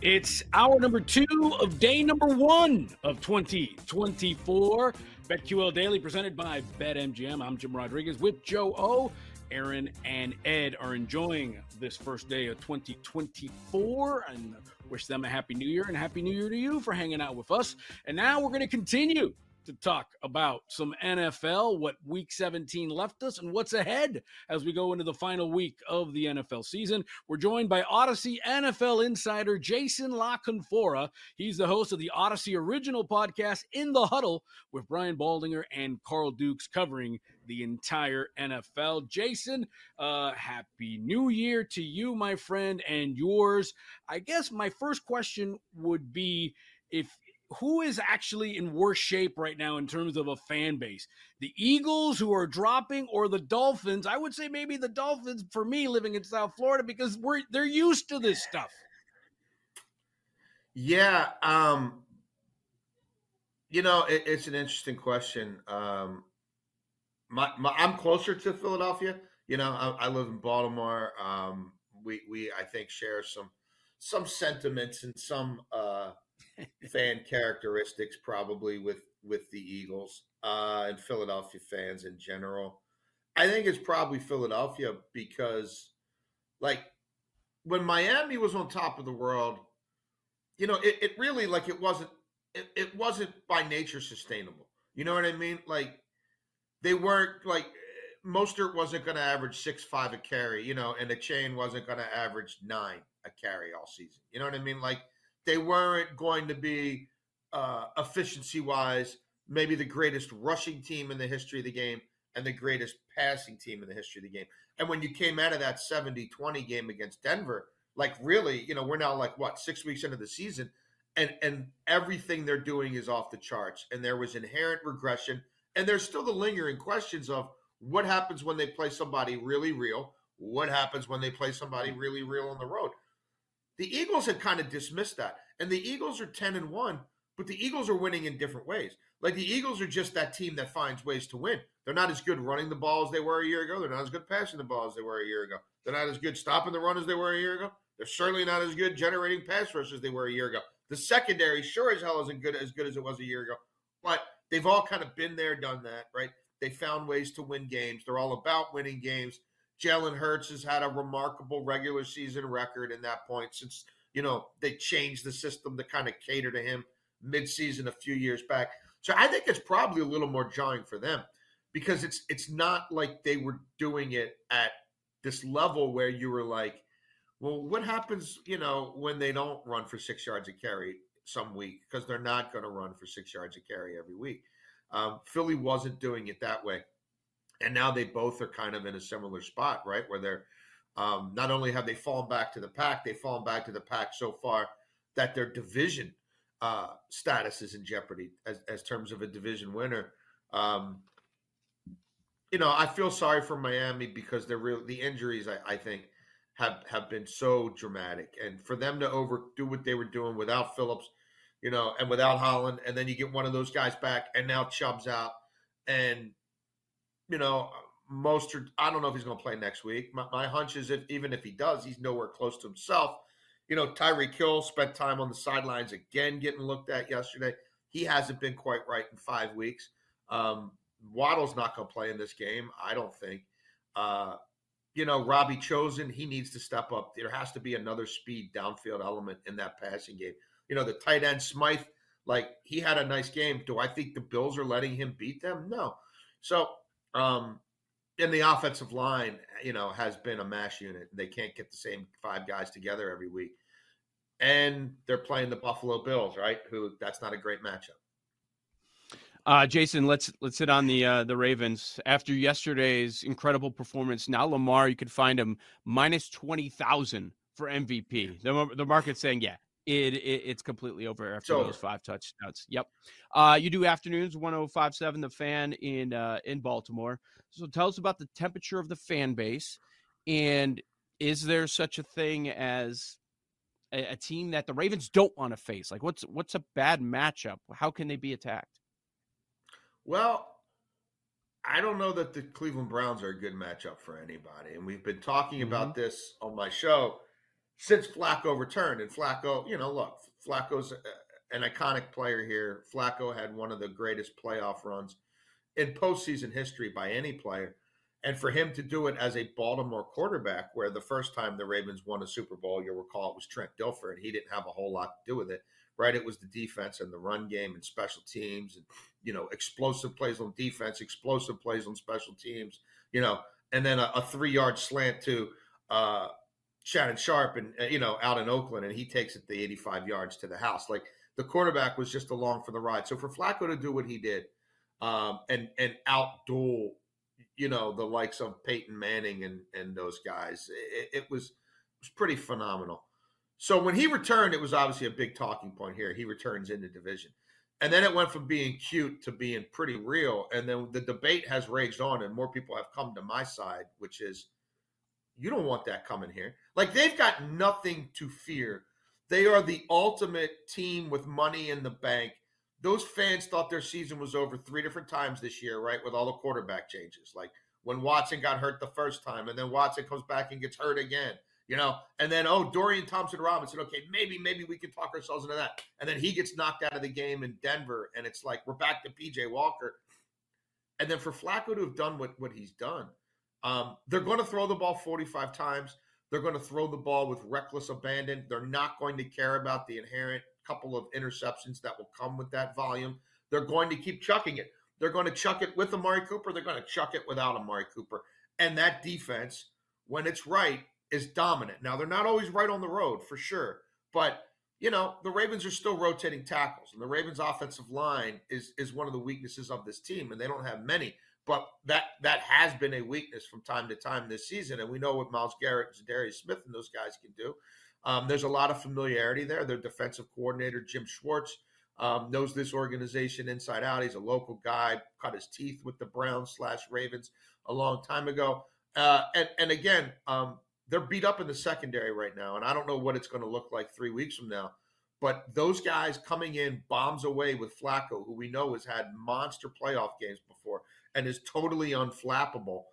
It's hour number two of day number one of 2024. BetQL Daily presented by BetMGM. I'm Jim Rodriguez with Joe O. Aaron and Ed are enjoying this first day of 2024 and wish them a happy new year, and happy new year to you for hanging out with us. And now we're going to continue to talk about some NFL, what Week 17 left us, and what's ahead as we go into the final week of the NFL season. We're joined by Odyssey NFL insider Jason La Canfora. He's the host of the Odyssey original podcast, In the Huddle, with Brian Baldinger and Carl Dukes covering the entire NFL. Jason, happy new year to you, my friend, and yours. I guess my first question would be, who is actually in worse shape right now in terms of a fan base? The Eagles, who are dropping, or the Dolphins? I would say maybe the Dolphins for me, living in South Florida, because they're used to this stuff. Yeah. It's an interesting question. I'm closer to Philadelphia. I live in Baltimore. We I think share some sentiments and some, fan characteristics probably with the Eagles and Philadelphia fans in general. I think it's probably Philadelphia because, like, when Miami was on top of the world, it really, like, it wasn't by nature sustainable. You know what I mean? Like, they weren't, like, Mostert wasn't going to average 6.5 a carry, and the chain wasn't going to average 9 a carry all season. You know what I mean? Like, they weren't going to be, efficiency-wise, maybe the greatest rushing team in the history of the game and the greatest passing team in the history of the game. And when you came out of that 70-20 game against Denver, like, really, we're now, like, what, 6 weeks into the season, and everything they're doing is off the charts. And there was inherent regression. And there's still the lingering questions of what happens when they play somebody really real, what happens when they play somebody really real on the road. The Eagles had kind of dismissed that, and the Eagles are 10-1, but the Eagles are winning in different ways. Like, the Eagles are just that team that finds ways to win. They're not as good running the ball as they were a year ago. They're not as good passing the ball as they were a year ago. They're not as good stopping the run as they were a year ago. They're certainly not as good generating pass rush as they were a year ago. The secondary sure as hell isn't good as it was a year ago, but they've all kind of been there, done that, right? They found ways to win games. They're all about winning games. Jalen Hurts has had a remarkable regular season record in that point since, they changed the system to kind of cater to him midseason a few years back. So I think it's probably a little more jarring for them because it's not like they were doing it at this level where you were like, well, what happens, when they don't run for 6 yards a carry some week, because they're not going to run for 6 yards a carry every week. Philly wasn't doing it that way. And now they both are kind of in a similar spot, right? Where they're not only have they fallen back to the pack, they've fallen back to the pack so far that their division status is in jeopardy as terms of a division winner. I feel sorry for Miami because the injuries, I think, have been so dramatic. And for them to overdo what they were doing without Phillips, and without Holland, and then you get one of those guys back, and now Chubb's out. And Mostert, I don't know if he's going to play next week. My hunch is that even if he does, he's nowhere close to himself. Tyreek Hill spent time on the sidelines again, getting looked at yesterday. He hasn't been quite right in 5 weeks. Waddle's not going to play in this game, I don't think. Robbie Chosen, he needs to step up. There has to be another speed downfield element in that passing game. The tight end Smythe, like, he had a nice game. Do I think the Bills are letting him beat them? No. So And the offensive line, you know, has been a mash unit. They can't get the same five guys together every week. And they're playing the Buffalo Bills, right? Who, that's not a great matchup. Jason, let's hit on the Ravens. After yesterday's incredible performance, now Lamar, you could find him minus 20,000 for MVP. The market's saying, yeah, it's completely over after those five touchdowns. Yep. You do afternoons, 105.7 The Fan in Baltimore. So tell us about the temperature of the fan base, and is there such a thing as a team that the Ravens don't want to face? Like, what's a bad matchup? How can they be attacked? Well, I don't know that the Cleveland Browns are a good matchup for anybody. And we've been talking about this on my show since Flacco returned. And Flacco, you know, look, Flacco's an iconic player here. Flacco had one of the greatest playoff runs in postseason history by any player. And for him to do it as a Baltimore quarterback, where the first time the Ravens won a Super Bowl, you'll recall it was Trent Dilfer, and he didn't have a whole lot to do with it. Right, it was the defense and the run game and special teams and, you know, explosive plays on defense, explosive plays on special teams, you know, and then a 3-yard slant to Shannon Sharp and, you know, out in Oakland, and he takes it the 85 yards to the house. Like, the quarterback was just along for the ride. So for Flacco to do what he did and out-duel, you know, the likes of Peyton Manning and those guys, it was pretty phenomenal. So when he returned, it was obviously a big talking point here. He returns in the division. And then it went from being cute to being pretty real. And then the debate has raged on, and more people have come to my side, which is, you don't want that coming here. Like, they've got nothing to fear. They are the ultimate team with money in the bank. Those fans thought their season was over 3 different times this year, right, with all the quarterback changes. Like, when Watson got hurt the first time, and then Watson comes back and gets hurt again. You know, and then, oh, Dorian Thompson-Robinson, okay, maybe we can talk ourselves into that. And then he gets knocked out of the game in Denver, and it's like, we're back to P.J. Walker. And then for Flacco to have done what he's done, they're going to throw the ball 45 times. They're going to throw the ball with reckless abandon. They're not going to care about the inherent couple of interceptions that will come with that volume. They're going to keep chucking it. They're going to chuck it with Amari Cooper. They're going to chuck it without Amari Cooper. And that defense, when it's right, is dominant. Now, they're not always right on the road, for sure. But, you know, the Ravens are still rotating tackles, and the Ravens' offensive line is one of the weaknesses of this team, and they don't have many. But that has been a weakness from time to time this season, and we know what Myles Garrett, Zadarius Smith, and those guys can do. There's a lot of familiarity there. Their defensive coordinator, Jim Schwartz, knows this organization inside out. He's a local guy, cut his teeth with the Browns / Ravens a long time ago. And again, they're beat up in the secondary right now, and I don't know what it's going to look like 3 weeks from now. But those guys coming in bombs away with Flacco, who we know has had monster playoff games before and is totally unflappable,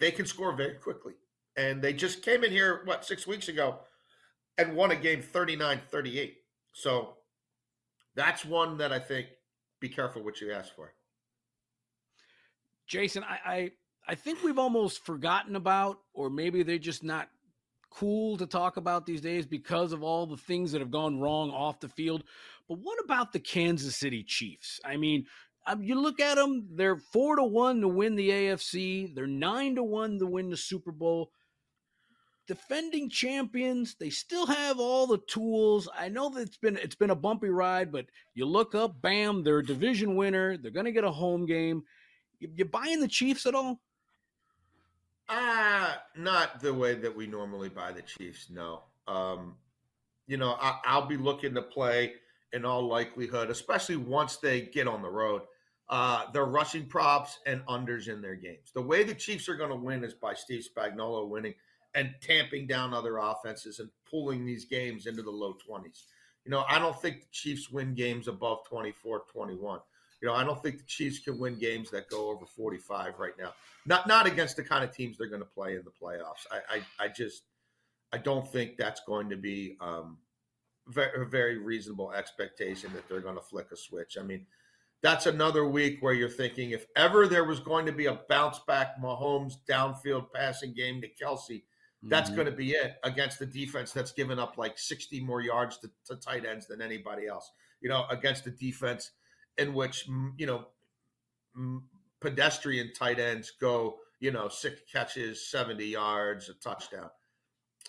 they can score very quickly. And they just came in here, 6 weeks ago and won a game 39-38. So that's one that I think, be careful what you ask for. Jason, I think we've almost forgotten about, or maybe they're just not cool to talk about these days because of all the things that have gone wrong off the field. But what about the Kansas City Chiefs? I mean, you look at them, they're 4-1 to win the AFC. They're 9-1 to win the Super Bowl. Defending champions, they still have all the tools. I know that it's been a bumpy ride, but you look up, bam, they're a division winner. They're going to get a home game. You buying the Chiefs at all? Not the way that we normally buy the Chiefs, no. You know, I'll be looking to play in all likelihood, especially once they get on the road. They're rushing props and unders in their games. The way the Chiefs are going to win is by Steve Spagnuolo winning and tamping down other offenses and pulling these games into the low 20s. You know, I don't think the Chiefs win games above 24-21. You know, I don't think the Chiefs can win games that go over 45 right now. Not against the kind of teams they're going to play in the playoffs. I don't think that's going to be very, very reasonable expectation that they're going to flick a switch. I mean, that's another week where you're thinking, if ever there was going to be a bounce-back Mahomes downfield passing game to Kelsey, that's going to be it against the defense that's given up like 60 more yards to tight ends than anybody else. You know, against the defense in which, you know, pedestrian tight ends go, you know, 6 catches, 70 yards, a touchdown.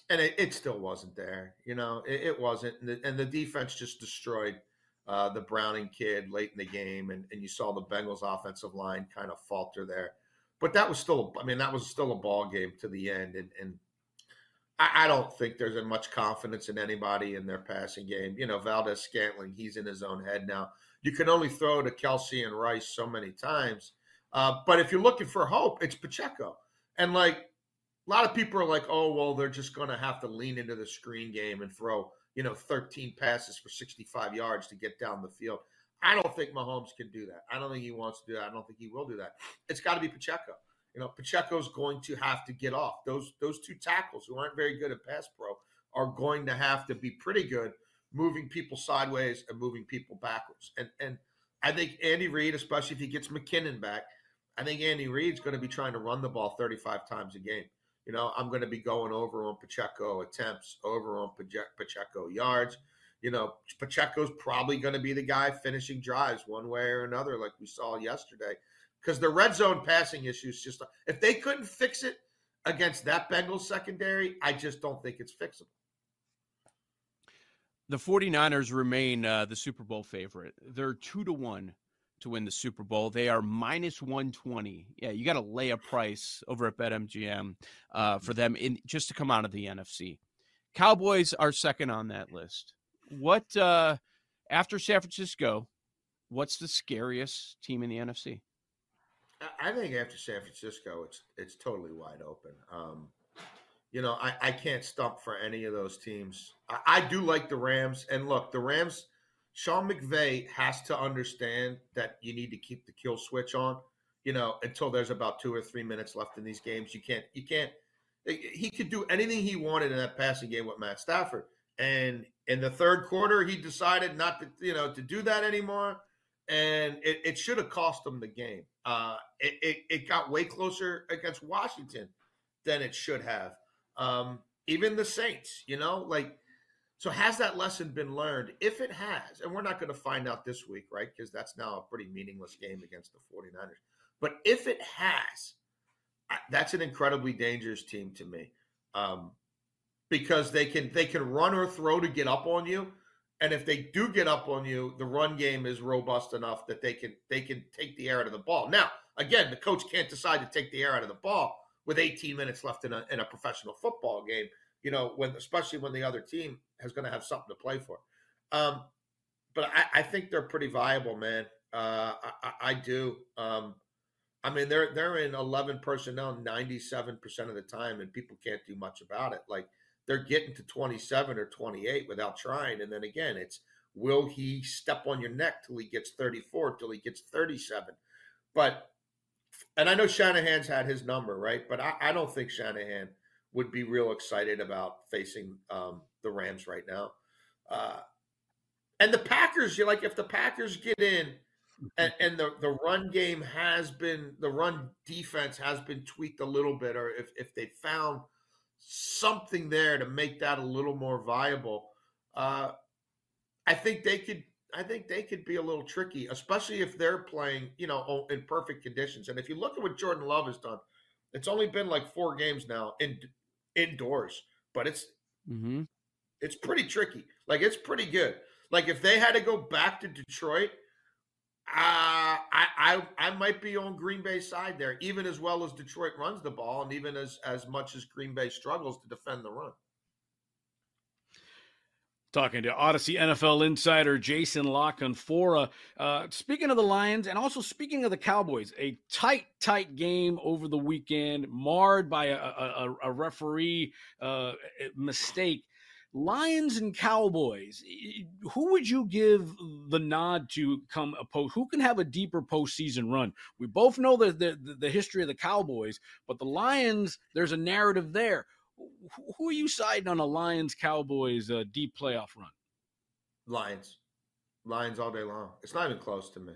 And it still wasn't there. You know, it wasn't. And the defense just destroyed the Browning kid late in the game. And you saw the Bengals offensive line kind of falter there. But that was still, I mean, that was still a ball game to the end. And I don't think there's much confidence in anybody in their passing game. You know, Valdez-Scantling, he's in his own head now. You can only throw to Kelsey and Rice so many times. But if you're looking for hope, it's Pacheco. And, like, a lot of people are like, oh, well, they're just going to have to lean into the screen game and throw, you know, 13 passes for 65 yards to get down the field. I don't think Mahomes can do that. I don't think he wants to do that. I don't think he will do that. It's got to be Pacheco. You know, Pacheco's going to have to get off. Those two tackles who aren't very good at pass pro are going to have to be pretty good moving people sideways and moving people backwards. And I think Andy Reid, especially if he gets McKinnon back, I think Andy Reid's going to be trying to run the ball 35 times a game. You know, I'm going to be going over on Pacheco attempts, over on Pacheco yards. You know, Pacheco's probably going to be the guy finishing drives one way or another, like we saw yesterday, because the red zone passing issues just, if they couldn't fix it against that Bengals secondary, I just don't think it's fixable. The 49ers remain the Super Bowl favorite. They're 2-1 to win the Super Bowl. They are minus 120. Yeah, you got to lay a price over at BetMGM for them just to come out of the NFC. Cowboys are second on that list. What, after San Francisco, what's the scariest team in the NFC? I think after San Francisco, it's totally wide open. You know, I can't stump for any of those teams. I do like the Rams. And look, the Rams, Sean McVay has to understand that you need to keep the kill switch on, you know, until there's about 2 or 3 minutes left in these games. You can't, he could do anything he wanted in that passing game with Matt Stafford. And in the third quarter, he decided not to, you know, to do that anymore. And it should have cost them the game. It got way closer against Washington than it should have. Even the Saints, you know, like, so has that lesson been learned? If it has, and we're not going to find out this week, right? Because that's now a pretty meaningless game against the 49ers. But if it has, that's an incredibly dangerous team to me. Because they can run or throw to get up on you, and if they do get up on you, the run game is robust enough that they can take the air out of the ball. Now, again, the coach can't decide to take the air out of the ball with 18 minutes left in a professional football game. You know, especially when the other team is going to have something to play for. But I think they're pretty viable, man. I do. I mean, they're in 11 personnel 97% of the time, and people can't do much about it. Like, they're getting to 27 or 28 without trying. And then again, it's, will he step on your neck till he gets 34, till he gets 37? But, and I know Shanahan's had his number, right? But I don't think Shanahan would be real excited about facing the Rams right now. And the Packers, you're like, if the Packers get in and the run game has been, the run defense has been tweaked a little bit, or if they found something there to make that a little more viable, I think they could be a little tricky, especially if they're playing, you know, in perfect conditions. And if you look at what Jordan Love has done, it's only been like 4 games now indoors, but it's pretty tricky. Like, it's pretty good. Like, if they had to go back to Detroit, I might be on Green Bay's side there, even as well as Detroit runs the ball, and even as much as Green Bay struggles to defend the run. Talking to Odyssey NFL insider Jason La Canfora. Speaking of the Lions, and also speaking of the Cowboys, a tight game over the weekend, marred by a referee mistake. Lions and Cowboys, who would you give the nod to come opposed? Who can have a deeper postseason run? We both know the history of the Cowboys, but the Lions, there's a narrative there. Who are you siding on a Lions-Cowboys deep playoff run? Lions. Lions all day long. It's not even close to me.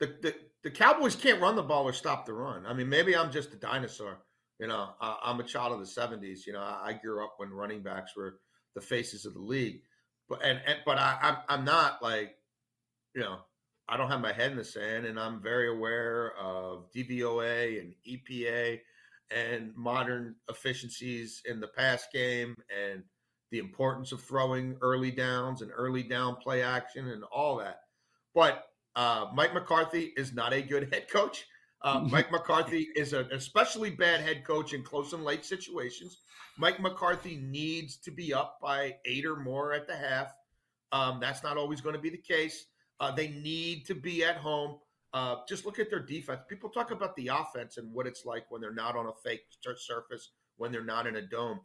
The Cowboys can't run the ball or stop the run. I mean, maybe I'm just a dinosaur. You know, I'm a child of the 70s. You know, I grew up when running backs were the faces of the league, but I'm not, like, you know, I don't have my head in the sand, and I'm very aware of DVOA and EPA and modern efficiencies in the pass game and the importance of throwing early downs and early down play action and all that. But Mike McCarthy is not a good head coach. Mike McCarthy is an especially bad head coach in close and late situations. Mike McCarthy needs to be up by 8 or more at the half. That's not always going to be the case. They need to be at home. Just look at their defense. People talk about the offense and what it's like when they're not on a fake surface, when they're not in a dome.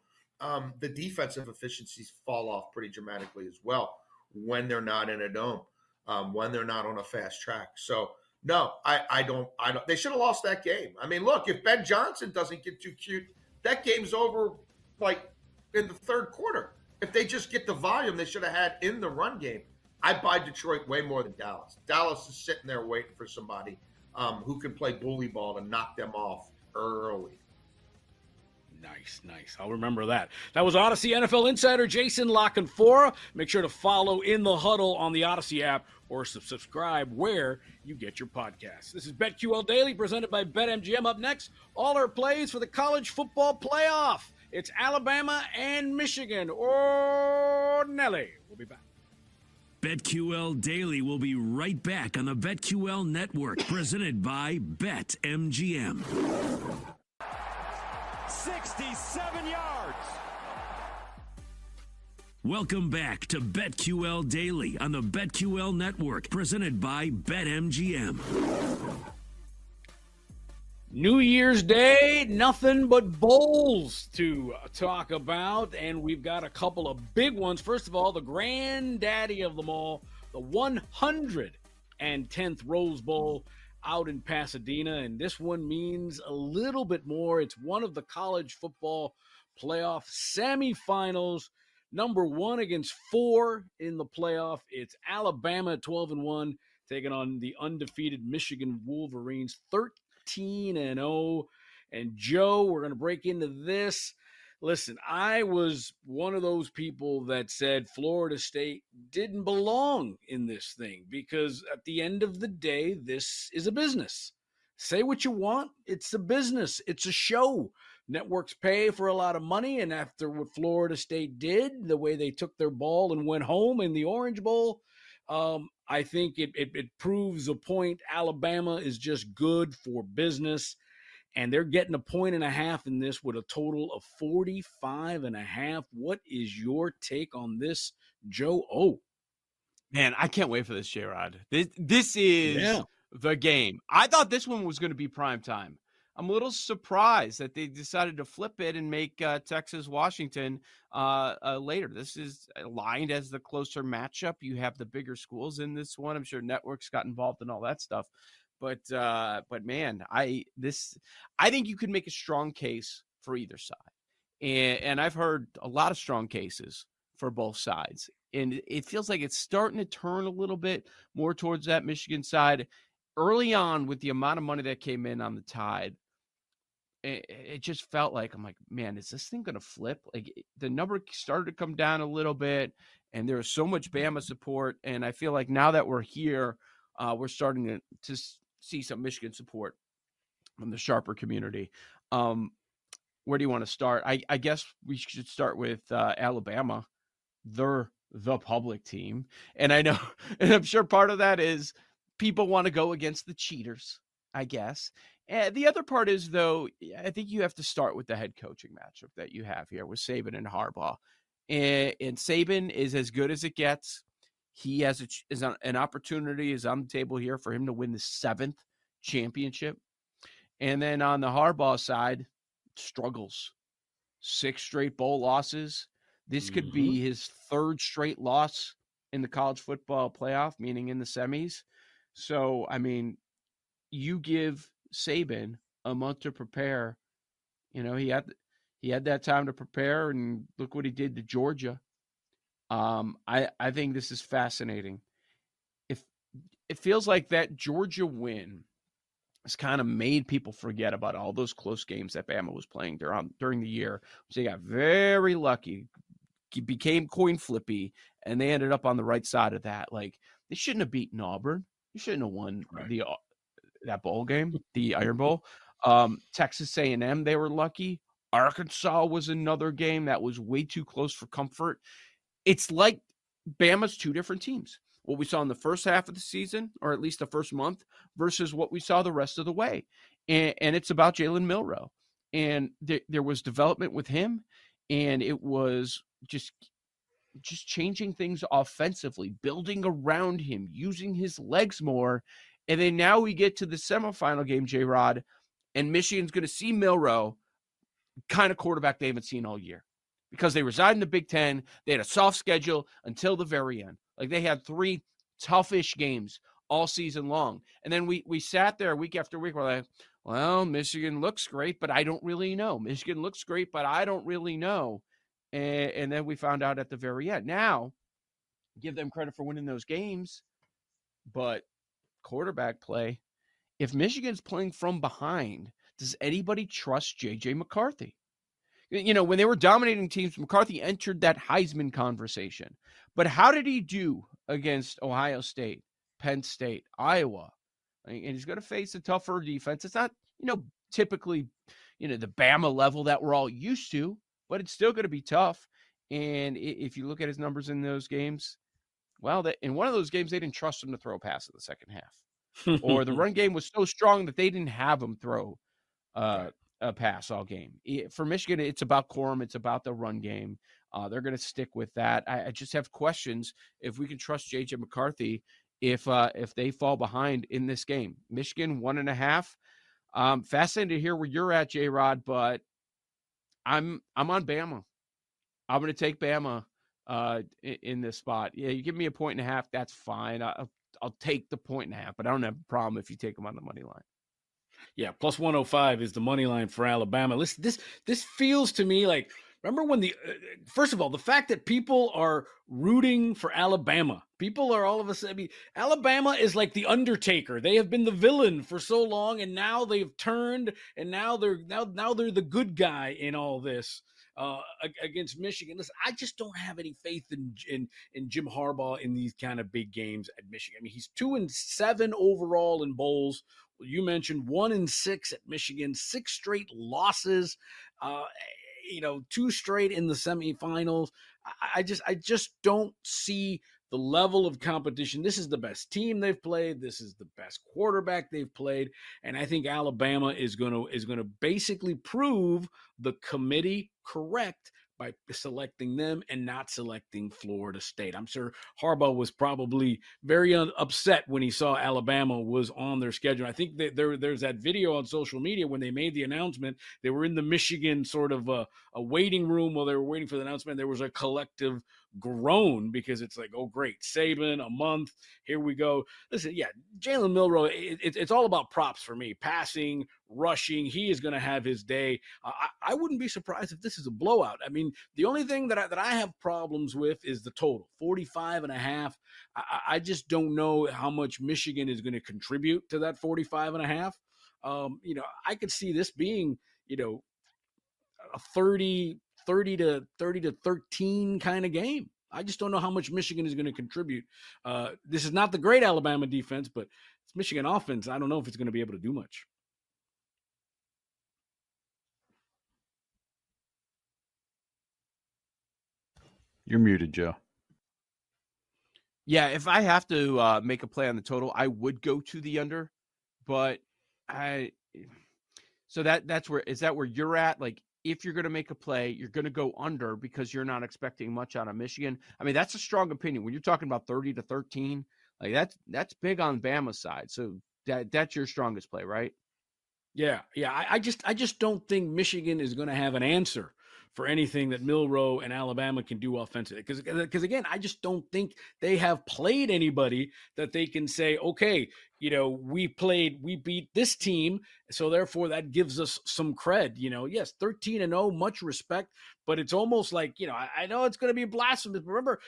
The defensive efficiencies fall off pretty dramatically as well when they're not in a dome, when they're not on a fast track. So, no, I don't. They should have lost that game. I mean, look, if Ben Johnson doesn't get too cute, that game's over like in the third quarter. If they just get the volume they should have had in the run game. I buy Detroit way more than Dallas. Dallas is sitting there waiting for somebody who can play bully ball to knock them off early. Nice. I'll remember that. That was Odyssey NFL insider Jason La Canfora. Make sure to follow In the Huddle on the Odyssey app or subscribe where you get your podcasts. This is BetQL Daily presented by BetMGM. Up next, all our plays for the college football playoff. It's Alabama and Michigan. Oh, Nelly. We'll be back. BetQL Daily will be right back on the BetQL Network, presented by BetMGM. 67 yards. Welcome back to BetQL Daily on the BetQL Network, presented by BetMGM. New Year's Day, nothing but bowls to talk about, and we've got a couple of big ones. First of all, the granddaddy of them all, the 110th Rose Bowl out in Pasadena, and this one means a little bit more. It's one of the college football playoff semifinals, number 1 against 4 in the playoff. It's Alabama 12-1, taking on the undefeated Michigan Wolverines 13-0. And Joe, we're going to break into this. Listen, I was one of those people that said Florida State didn't belong in this thing because at the end of the day, this is a business. Say what you want. It's a business. It's a show. Networks pay for a lot of money. And after what Florida State did, the way they took their ball and went home in the Orange Bowl, I think it proves a point. Alabama is just good for business, and they're getting 1.5 points in this with a total of 45.5. What is your take on this, Joe? Oh, man, I can't wait for this, J-Rod. This is the game. I thought this one was going to be prime time. I'm a little surprised that they decided to flip it and make Texas, Washington later. This is lined as the closer matchup. You have the bigger schools in this one. I'm sure networks got involved in all that stuff. But man, I think you could make a strong case for either side. And I've heard a lot of strong cases for both sides. And it feels like it's starting to turn a little bit more towards that Michigan side. Early on with the amount of money that came in on the Tide, it just felt like, I'm like, man, is this thing going to flip? Like the number started to come down a little bit and there was so much Bama support. And I feel like now that we're here, we're starting to see some Michigan support from the sharper community. Where do you want to start? I guess we should start with Alabama. They're the public team. And I know, and I'm sure part of that is people want to go against the cheaters, I guess. And the other part is, though, I think you have to start with the head coaching matchup that you have here with Saban and Harbaugh. And Saban is as good as it gets. He has an opportunity is on the table here for him to win the 7th championship. And then on the Harbaugh side, struggles. 6 straight bowl losses. This could be his 3rd straight loss in the college football playoff, meaning in the semis. So, I mean, you give Saban a month to prepare. You know, he had that time to prepare, and look what he did to Georgia. I think this is fascinating. If it feels like that Georgia win has kind of made people forget about all those close games that Bama was playing during the year. So they got very lucky, became coin flippy, and they ended up on the right side of that. Like, they shouldn't have beaten Auburn. You shouldn't have won that bowl game, the Iron Bowl. Texas A&M, they were lucky. Arkansas was another game that was way too close for comfort. It's like Bama's two different teams. What we saw in the first half of the season, or at least the first month, versus what we saw the rest of the way. And it's about Jalen Milroe. And there was development with him, and it was just changing things offensively, building around him, using his legs more. And then now we get to the semifinal game, J-Rod, and Michigan's going to see Milroe, kind of quarterback they haven't seen all year, because they reside in the Big Ten. They had a soft schedule until the very end. Like, they had three toughish games all season long. And then we sat there week after week. We're like, well, Michigan looks great, but I don't really know. Michigan looks great, but I don't really know. And then we found out at the very end. Now, give them credit for winning those games, but quarterback play. If Michigan's playing from behind, does anybody trust J.J. McCarthy? You know, when they were dominating teams, McCarthy entered that Heisman conversation. But how did he do against Ohio State, Penn State, Iowa? And he's going to face a tougher defense. It's not, typically, the Bama level that we're all used to, but it's still going to be tough. And if you look at his numbers in those games, well, in one of those games, they didn't trust him to throw a pass in the second half. Or the run game was so strong that they didn't have him throw a pass all game. For Michigan, it's about Corum. It's about the run game. They're going to stick with that. I just have questions if we can trust J.J. McCarthy if they fall behind in this game. Michigan, 1.5. Fascinated to hear where you're at, J-Rod, but I'm on Bama. I'm going to take Bama in this spot. Yeah, you give me 1.5, that's fine. I'll take the 1.5, but I don't have a problem if you take them on the money line. Yeah, plus 105 is the money line for Alabama. Listen, this feels to me like, remember when first of all, the fact that people are rooting for Alabama. People are all of a sudden, Alabama is like the Undertaker. They have been the villain for so long, and now they've turned, and now they're the good guy in all this against Michigan. Listen, I just don't have any faith in Jim Harbaugh in these kind of big games at Michigan. I mean, he's 2-7 overall in bowls. You mentioned 1-6 at Michigan, 6 straight losses, 2 straight in the semifinals. I just don't see the level of competition. This is the best team they've played. This is the best quarterback they've played. And I think Alabama is going to basically prove the committee correct by selecting them and not selecting Florida State. I'm sure Harbaugh was probably very upset when he saw Alabama was on their schedule. I think that there's that video on social media when they made the announcement. They were in the Michigan sort of a waiting room while they were waiting for the announcement. There was a collective groan because it's like, oh, great, Saban, a month, here we go. Listen, yeah, Jalen Milroe, it's all about props for me. Passing, rushing, he is going to have his day. I wouldn't be surprised if this is a blowout. I mean, the only thing that I have problems with is the total, 45.5. I just don't know how much Michigan is going to contribute to that 45.5. I could see this being, a 30-13 kind of game. I just don't know how much Michigan is going to contribute. This is not the great Alabama defense, but it's Michigan offense. I don't know if it's going to be able to do much. You're muted, Joe. Yeah, if I have to make a play on the total, I would go to the under, but that's where you're at? Like, if you're going to make a play, you're going to go under because you're not expecting much out of Michigan. I mean, that's a strong opinion. When you're talking about 30-13, like that's big on Bama's side. So that's your strongest play, right? Yeah. I just don't think Michigan is going to have an answer for anything that Milroe and Alabama can do offensively. Because again, I just don't think they have played anybody that they can say, okay, we beat this team, so therefore that gives us some cred. Yes, 13-0, much respect, but it's almost like, I know it's going to be blasphemous. Remember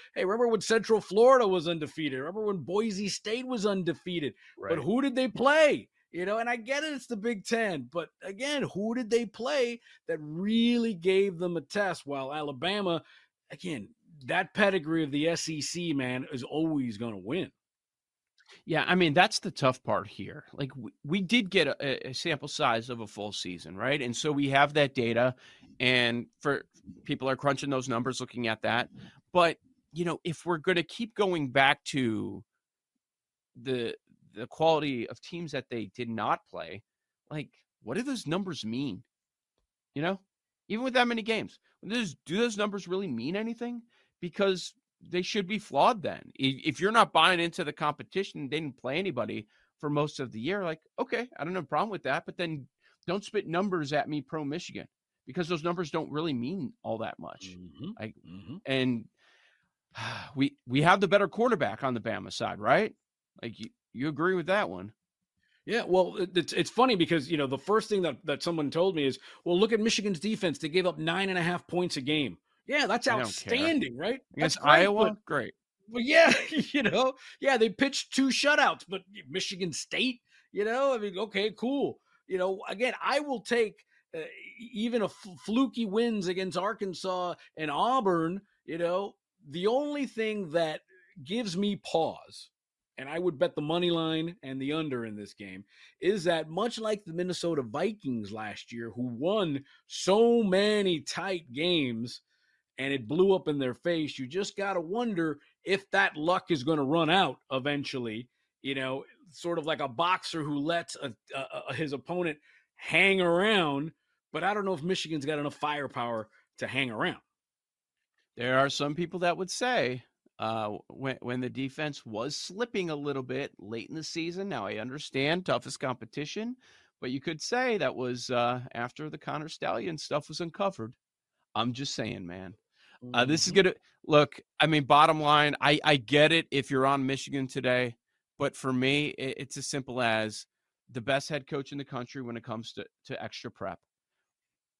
when Central Florida was undefeated? Remember when Boise State was undefeated? Right. But who did they play? And I get it, it's the Big Ten, but again, who did they play that really gave them a test? While Alabama, again, that pedigree of the SEC, man, is always going to win. Yeah, I mean, that's the tough part here. Like, we did get a sample size of a full season, right? And so we have that data, and for people are crunching those numbers, looking at that. But, you know, if we're going to keep going back to the quality of teams that they did not play, like, what do those numbers mean? You know, even with that many games, do those numbers really mean anything? Because they should be flawed then. If you're not buying into the competition, they didn't play anybody for most of the year. Like, okay, I don't have a problem with that, but then don't spit numbers at me pro Michigan, because those numbers don't really mean all that much. Mm-hmm. And we have the better quarterback on the Bama side, right? Like, you agree with that one. Yeah, well, it's funny because, you know, the first thing that someone told me is, well, look at Michigan's defense. They gave up 9.5 points a game. Yeah, that's outstanding, right? Against Iowa, great. Well, yeah, you know, yeah, they pitched 2 shutouts, but Michigan State, you know, I mean, okay, cool. You know, again, I will take even a fluky wins against Arkansas and Auburn. You know, the only thing that gives me pause, and I would bet the money line and the under in this game, is that much like the Minnesota Vikings last year, who won so many tight games and it blew up in their face, you just got to wonder if that luck is going to run out eventually, you know, sort of like a boxer who lets his opponent hang around. But I don't know if Michigan's got enough firepower to hang around. There are some people that would say, when the defense was slipping a little bit late in the season. Now, I understand toughest competition, but you could say that was after the Connor Stallion stuff was uncovered. I'm just saying, man, this is going to look, I mean, bottom line, I get it if you're on Michigan today, but for me, it's as simple as the best head coach in the country when it comes to extra prep.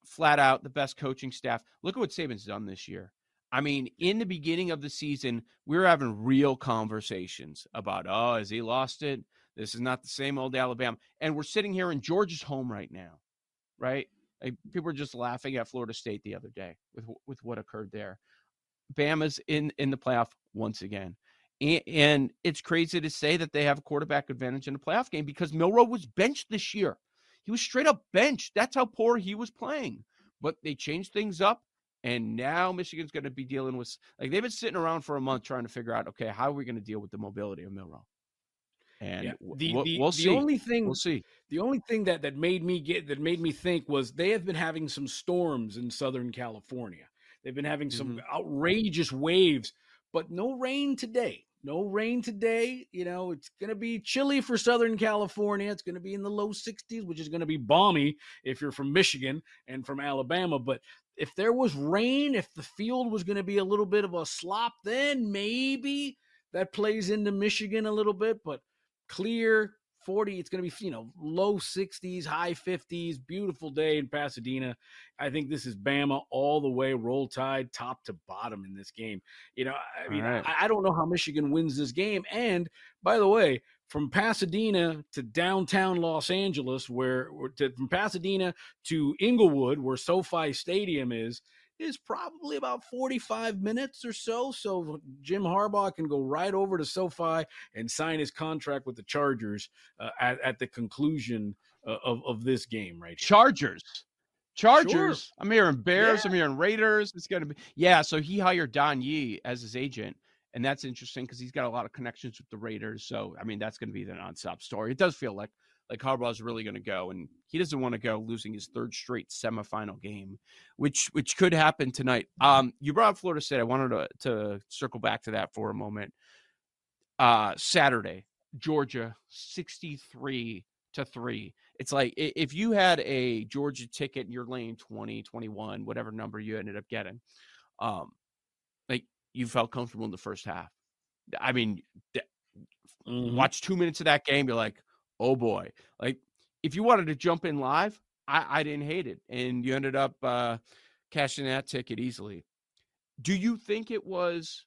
Flat out, the best coaching staff. Look at what Saban's done this year. I mean, in the beginning of the season, we were having real conversations about, oh, has he lost it? This is not the same old Alabama. And we're sitting here in Georgia's home right now, right? Like, people were just laughing at Florida State the other day with what occurred there. Bama's in the playoff once again. And it's crazy to say that they have a quarterback advantage in a playoff game, because Milroe was benched this year. He was straight up benched. That's how poor he was playing. But they changed things up. And now Michigan's going to be dealing with, like, they've been sitting around for a month trying to figure out, okay, how are we going to deal with the mobility of Milroe? And yeah, we'll see. The only thing that made me think was they have been having some storms in Southern California. They've been having some outrageous waves, but no rain today. You know, it's going to be chilly for Southern California. It's going to be in the low 60s, which is going to be balmy if you're from Michigan and from Alabama. But if there was rain, if the field was going to be a little bit of a slop, then maybe that plays into Michigan a little bit. But clear 40, it's going to be, you know, low 60s, high 50s, beautiful day in Pasadena. I think this is Bama all the way, roll tide, top to bottom in this game. You know, I mean, right. I don't know how Michigan wins this game. And by the way, from Pasadena to downtown Los Angeles, from Pasadena to Inglewood, where SoFi Stadium is probably about 45 minutes or so. So Jim Harbaugh can go right over to SoFi and sign his contract with the Chargers at the conclusion of this game right here. Chargers. Sure. I'm hearing Bears. Yeah. I'm hearing Raiders. It's going to be – yeah, so he hired Don Yee as his agent. And that's interesting because he's got a lot of connections with the Raiders. So, I mean, that's going to be the nonstop story. It does feel like Harbaugh's really going to go, and he doesn't want to go losing his third straight semifinal game, which could happen tonight. You brought up Florida State. I wanted to circle back to that for a moment. Saturday, Georgia, 63-3. It's like if you had a Georgia ticket in your lane, 20, 21, whatever number you ended up getting, you felt comfortable in the first half. I mean, watch 2 minutes of that game, you're like, oh boy. Like, if you wanted to jump in live, I didn't hate it. And you ended up cashing that ticket easily. Do you think it was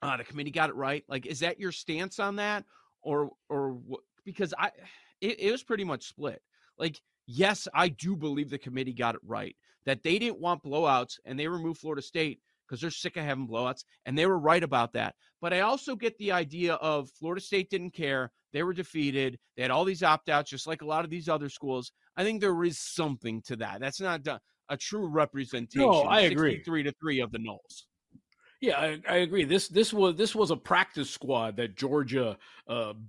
the committee got it right? Like, is that your stance on that? Or what? Because it was pretty much split. Like, yes, I do believe the committee got it right, that they didn't want blowouts and they removed Florida State because they're sick of having blowouts, and they were right about that. But I also get the idea of Florida State didn't care. They were defeated. They had all these opt-outs, just like a lot of these other schools. I think there is something to that. That's not a true representation. No, I agree. 63-3 of the Noles. Yeah, I agree. This was a practice squad that Georgia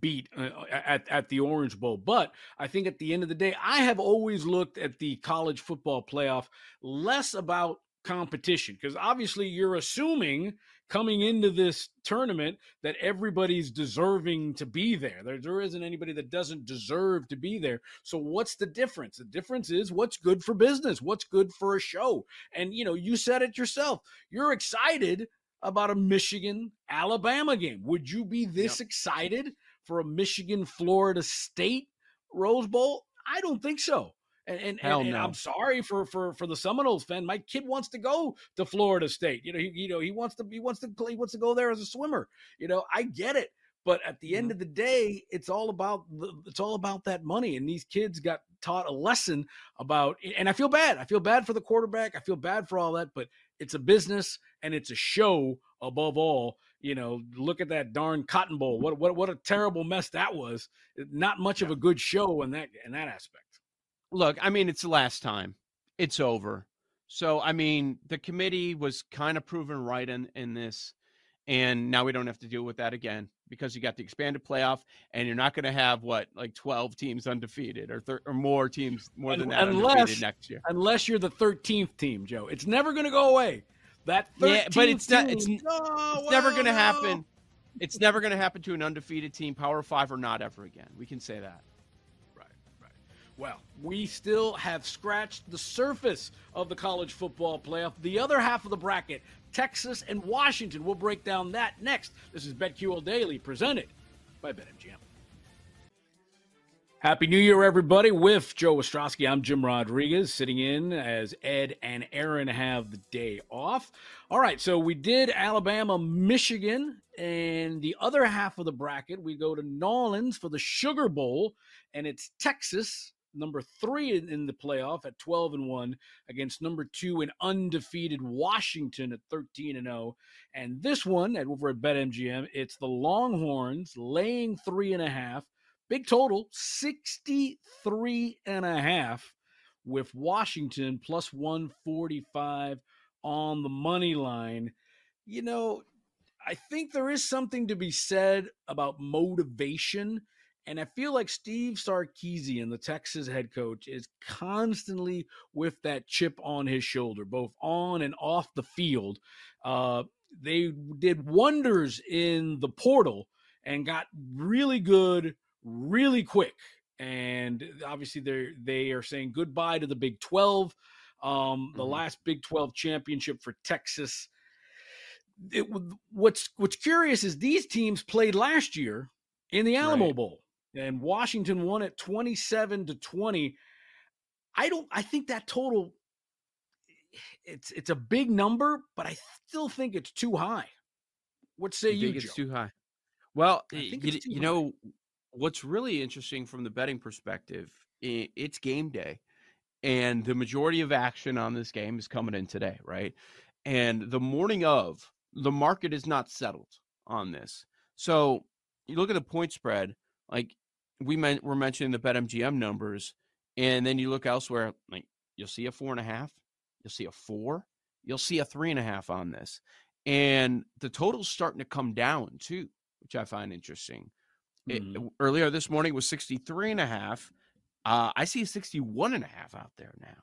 beat at the Orange Bowl. But I think at the end of the day, I have always looked at the college football playoff less about competition, because obviously you're assuming coming into this tournament that everybody's deserving to be there. There isn't anybody that doesn't deserve to be there. So what's the difference? The difference is what's good for business, what's good for a show. And, you know, you said it yourself. You're excited about a Michigan-Alabama game. Would you be this excited for a Michigan-Florida State Rose Bowl? I don't think so. And I'm sorry for the Seminoles fan. My kid wants to go to Florida State. He wants to go there as a swimmer. You know, I get it. But at the end of the day, it's all about that money. And these kids got taught a lesson about, and I feel bad. I feel bad for the quarterback. I feel bad for all that, but it's a business and it's a show above all. You know, look at that darn Cotton Bowl. What a terrible mess that was. Not much of a good show in that aspect. Look, I mean, it's the last time. It's over. So, I mean, the committee was kind of proven right in this, and now we don't have to deal with that again because you got the expanded playoff, and you're not going to have, 12 teams undefeated or more teams, more than that undefeated next year. Unless you're the 13th team, Joe. It's never going to go away. That 13th but it's team. It's never going to happen. It's never going to happen to an undefeated team, Power 5 or not, ever again. We can say that. Well, we still have scratched the surface of the college football playoff. The other half of the bracket, Texas and Washington. We'll break down that next. This is BetQL Daily, presented by BetMGM. Happy New Year, everybody. With Joe Ostrowski, I'm Jim Rodriguez, sitting in as Ed and Aaron have the day off. All right, so we did Alabama, Michigan, and the other half of the bracket, we go to New Orleans for the Sugar Bowl, and it's Texas, number 3 in the playoff at 12-1 against number 2 and undefeated Washington at 13-0. And this one over at BetMGM, it's the Longhorns laying 3.5. Big total, 63.5 with Washington plus 145 on the money line. You know, I think there is something to be said about motivation. And I feel like Steve Sarkisian, the Texas head coach, is constantly with that chip on his shoulder, both on and off the field. They did wonders in the portal and got really good, really quick. And obviously they are saying goodbye to the Big 12. The last Big 12 championship for Texas. What's curious is these teams played last year in the Alamo Bowl. And Washington won at 27-20. I think that total, it's a big number, but I still think it's too high. What say you, Joe? It's too high. Well, you know what's really interesting from the betting perspective, it's game day, and the majority of action on this game is coming in today, right? And the morning of, the market is not settled on this. So you look at the point spread. Like we're mentioning the BetMGM numbers, and then you look elsewhere, like you'll see a 4.5, you'll see a 4, you'll see a 3.5 on this. And the total's starting to come down too, which I find interesting. Earlier this morning was 63.5. I see 61.5 out there now.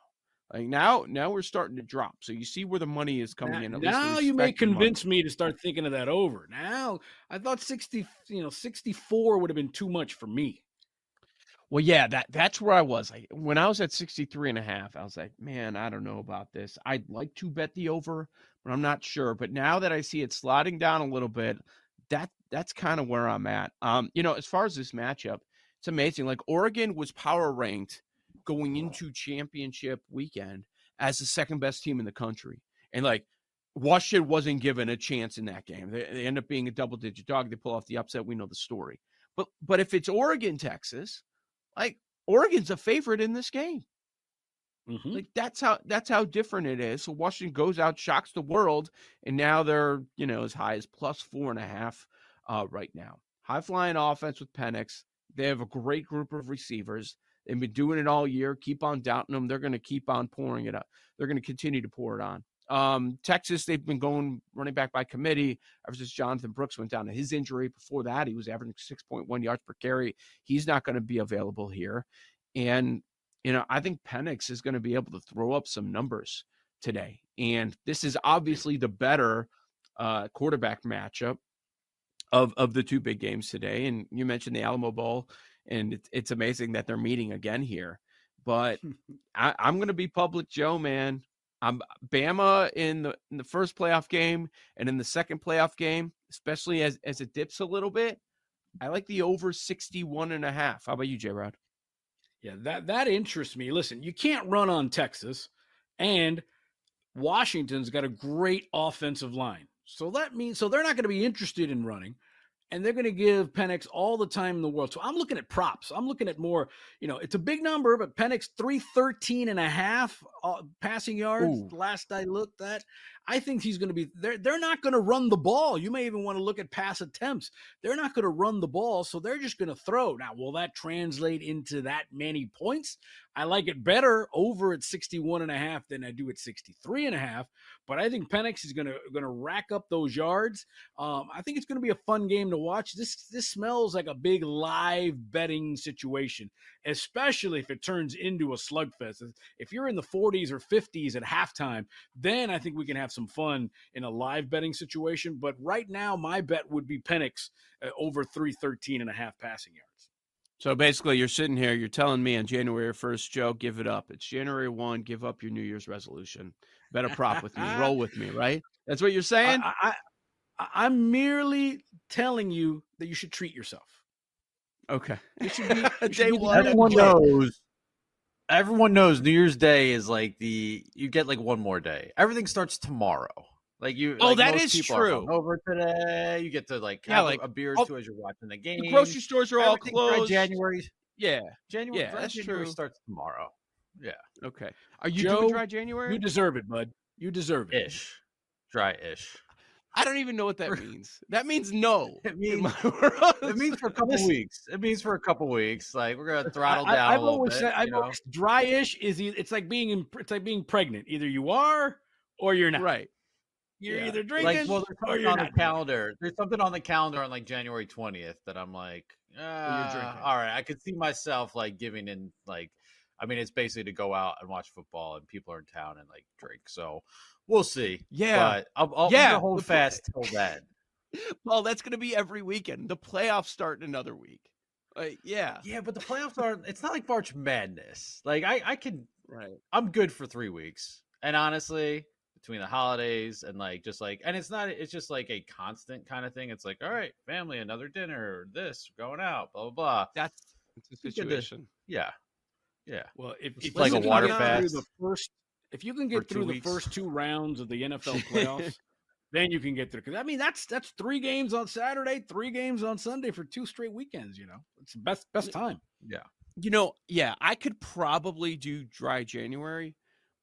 Like now we're starting to drop. So you see where the money is coming in. Now you may convince me to start thinking of that over. Now I thought 64 would have been too much for me. Well, yeah, that's where I was. Like when I was at 63.5, I was like, man, I don't know about this. I'd like to bet the over, but I'm not sure. But now that I see it sliding down a little bit, that's kind of where I'm at. You know, as far as this matchup, it's amazing. Like Oregon was power ranked going into championship weekend as the second best team in the country. And like Washington wasn't given a chance in that game. They end up being a double digit dog. They pull off the upset. We know the story, but if it's Oregon, Texas, like Oregon's a favorite in this game. Mm-hmm. Like that's how different it is. So Washington goes out, shocks the world, and now they're, you know, as high as +4.5 right now. High flying offense with Penix. They have a great group of receivers. They've been doing it all year. Keep on doubting them. They're going to keep on pouring it up. They're going to continue to pour it on. Texas, they've been going running back by committee ever since Jonathan Brooks went down to his injury. Before that, he was averaging 6.1 yards per carry. He's not going to be available here. And, you know, I think Penix is going to be able to throw up some numbers today. And this is obviously the better quarterback matchup of the two big games today. And you mentioned the Alamo Bowl, and it's amazing that they're meeting again here. But I'm going to be public, Joe, man. I'm Bama in the first playoff game and in the second playoff game, especially as it dips a little bit. I like the over 61.5. How about you, J-Rod? Yeah, that interests me. Listen, you can't run on Texas, and Washington's got a great offensive line. So that means they're not going to be interested in running, and they're going to give Penix all the time in the world. So I'm looking at props. I'm looking at more, you know, it's a big number, but Penix 313.5 passing yards. Ooh. Last I looked at, I think he's going to be there. They're not going to run the ball. You may even want to look at pass attempts. They're not going to run the ball. So they're just going to throw. Now, will that translate into that many points? I like it better over at 61.5 than I do at 63.5, but I think Penix is going to rack up those yards. I think it's going to be a fun game to watch. This smells like a big live betting situation, especially if it turns into a slugfest. If you're in the 40s or 50s at halftime, then I think we can have some fun in a live betting situation. But right now, my bet would be Penix over 313.5 passing yards. So basically, you're sitting here, you're telling me on January 1st, Joe, give it up. It's January 1, give up your New Year's resolution. Better prop with me, roll with me, right? That's what you're saying? I'm merely telling you that you should treat yourself. Okay. Everyone knows New Year's Day is like you get like one more day. Everything starts tomorrow. Like you, oh, like that is true. Over today, you get to have a beer or two as you're watching the game. The grocery stores are all closed. January, yeah, January. Yeah, that's January true. Starts tomorrow. Yeah. Okay. Are you doing dry January? You deserve it, bud. You deserve it. Ish. Dry-ish. I don't even know what that means. That means no. It means for a couple weeks. It means for a couple weeks. Like we're gonna throttle down a little bit. I've always said dry-ish is it's like being pregnant. Either you are or you're not. Right. You're either drinking or you're on not. The calendar. There's something on the calendar on like January 20th that I'm like, all right, I could see myself like giving in. Like, I mean, it's basically to go out and watch football and people are in town and like drink. So we'll see. Yeah. But I'll hold fast till then. Well, that's going to be every weekend. The playoffs start in another week. Yeah, but the playoffs it's not like March Madness. Like I'm good for 3 weeks. And honestly, between the holidays and it's just like a constant kind of thing. It's like, all right, family, another dinner, this, going out, blah, blah, blah. That's the situation. Yeah. Yeah. Well, it's like a water fast. If you can get through the first two rounds of the NFL playoffs, then you can get through. Cause I mean, that's 3 games on Saturday, 3 games on Sunday for 2 straight weekends. You know, it's the best time. Yeah. You know, yeah, I could probably do dry January,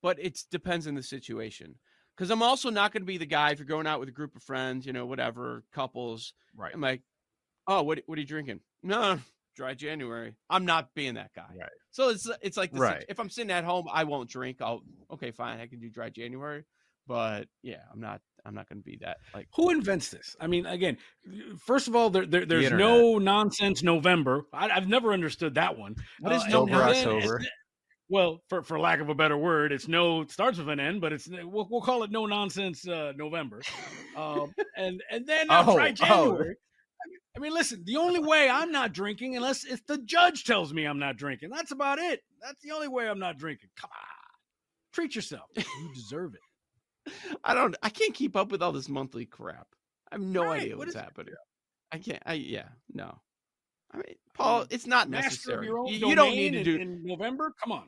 but it depends on the situation. Because I'm also not going to be the guy if you're going out with a group of friends, you know, whatever, couples. Right. I'm like, oh, what are you drinking? No, dry January. I'm not being that guy. Right. So it's like, if I'm sitting at home, I won't drink. Okay, fine, I can do dry January. But yeah, I'm not going to be that. Like, who invents this? I mean, again, first of all, there's no nonsense November. I've never understood that one. What is November? Well, for lack of a better word, it starts with an N, but we'll call it no nonsense November, and then try January. Oh. I mean, listen, the only way I'm not drinking unless if the judge tells me I'm not drinking, that's about it. That's the only way I'm not drinking. Come on, treat yourself. You deserve it. I can't keep up with all this monthly crap. I have no idea what's happening. I can't. No. I mean, Paul, it's not necessary. You don't need to do it in November. Come on.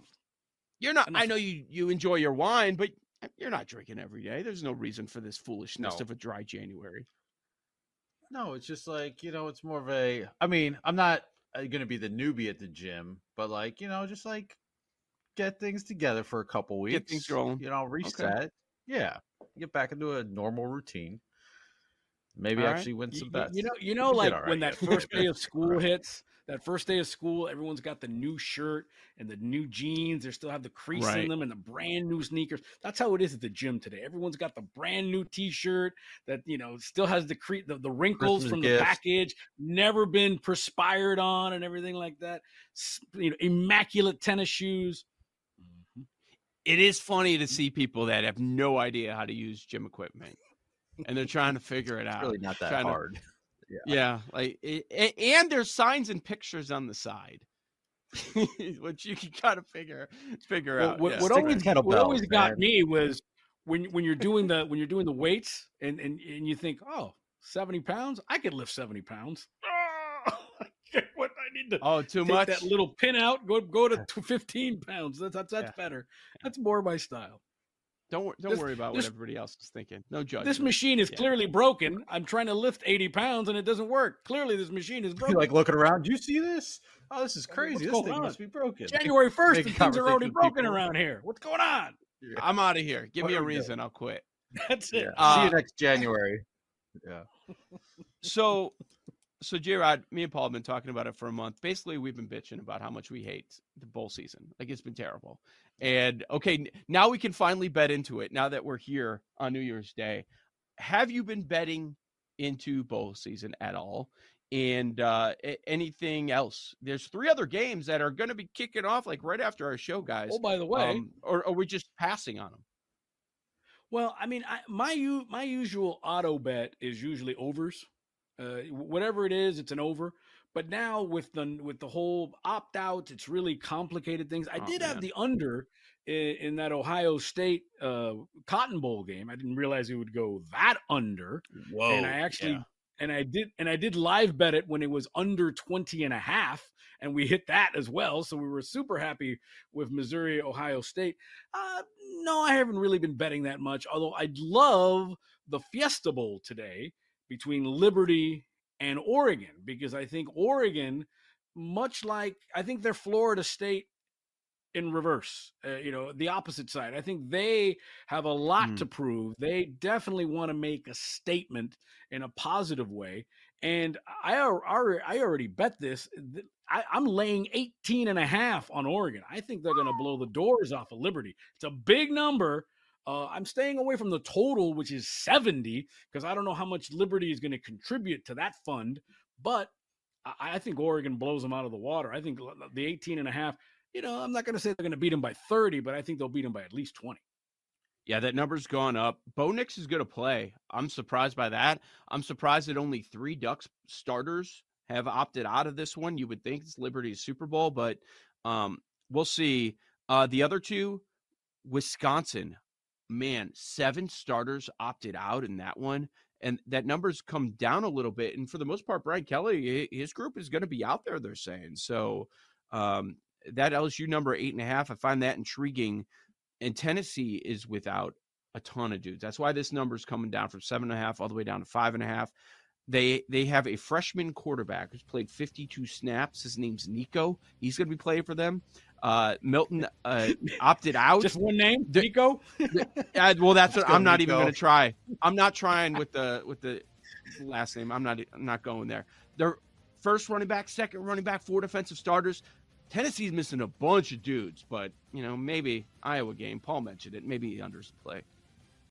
You're not. I know you enjoy your wine, but you're not drinking every day. There's no reason for this foolishness of a dry January. No, it's just like, you know, it's more of a, I mean, I'm not going to be the newbie at the gym, but like, you know, just like get things together for a couple weeks. Get things going. You know, reset. Okay. Yeah. Get back into a normal routine. Maybe actually win some bets. You know, like when that first day of school hits, that first day of school, everyone's got the new shirt and the new jeans. They still have the crease in them and the brand new sneakers. That's how it is at the gym today. Everyone's got the brand new T-shirt that, you know, still has the crease, the wrinkles from the package, never been perspired on and everything like that. You know, immaculate tennis shoes. It is funny to see people that have no idea how to use gym equipment. And they're trying to figure it out. It's really not that hard. And there's signs and pictures on the side, which you can kind of figure out. What always got me was when you're doing the weights and you think, 70 pounds, I could lift 70 pounds. I need to too much. That little pin out. Go to 15 pounds. That's better. That's more my style. Don't worry about what everybody else is thinking. No judgment. This machine is clearly broken. I'm trying to lift 80 pounds and it doesn't work. Clearly, this machine is broken. You're like looking around. Do you see this? Oh, this is crazy. This thing must be broken. January 1st, and things are already broken around here. What's going on? Yeah. I'm out of here. Give me a reason. I'll quit. That's it. See you next January. Yeah. So J-Rod, me and Paul have been talking about it for a month. Basically, we've been bitching about how much we hate the bowl season. Like, it's been terrible. And, okay, now we can finally bet into it now that we're here on New Year's Day. Have you been betting into bowl season at all? And anything else? There's 3 other games that are going to be kicking off, like, right after our show, guys. Oh, by the way. Or are we just passing on them? Well, I mean, my usual auto bet is usually overs. Whatever it is, it's an over. But now with the whole opt out, it's really complicated things. I did have the under in that Ohio State Cotton Bowl game. I didn't realize it would go that under. Whoa! And I actually and I did live bet it when it was under 20.5, and we hit that as well. So we were super happy with Missouri, Ohio State. No, I haven't really been betting that much. Although I'd love the Fiesta Bowl today between Liberty and Oregon, because I think Oregon, much like I think they're Florida State in reverse, the opposite side. I think they have a lot to prove. They definitely want to make a statement in a positive way. And I already bet this. I'm laying 18.5 on Oregon. I think they're going to blow the doors off of Liberty. It's a big number. I'm staying away from the total, which is 70, because I don't know how much Liberty is going to contribute to that fund. But I think Oregon blows them out of the water. I think the 18.5, I'm not going to say they're going to beat them by 30, but I think they'll beat them by at least 20. Yeah, that number's gone up. Bo Nix is going to play. I'm surprised by that. I'm surprised that only 3 Ducks starters have opted out of this one. You would think it's Liberty's Super Bowl, but we'll see. The other 2, Wisconsin. Man, 7 starters opted out in that one, and that number's come down a little bit. And for the most part, Brian Kelly, his group is going to be out there, they're saying. So that LSU number 8.5, I find that intriguing. And Tennessee is without a ton of dudes. That's why this number's coming down from 7.5 all the way down to 5.5. They have a freshman quarterback who's played 52 snaps. His name's Nico. He's going to be playing for them. Milton opted out. Just one name, Nico. That's what I'm not even going to try. I'm not trying with the last name. I'm not going there. Their first running back, second running back, 4 defensive starters. Tennessee's missing a bunch of dudes, but maybe Iowa game. Paul mentioned it. Maybe he unders play.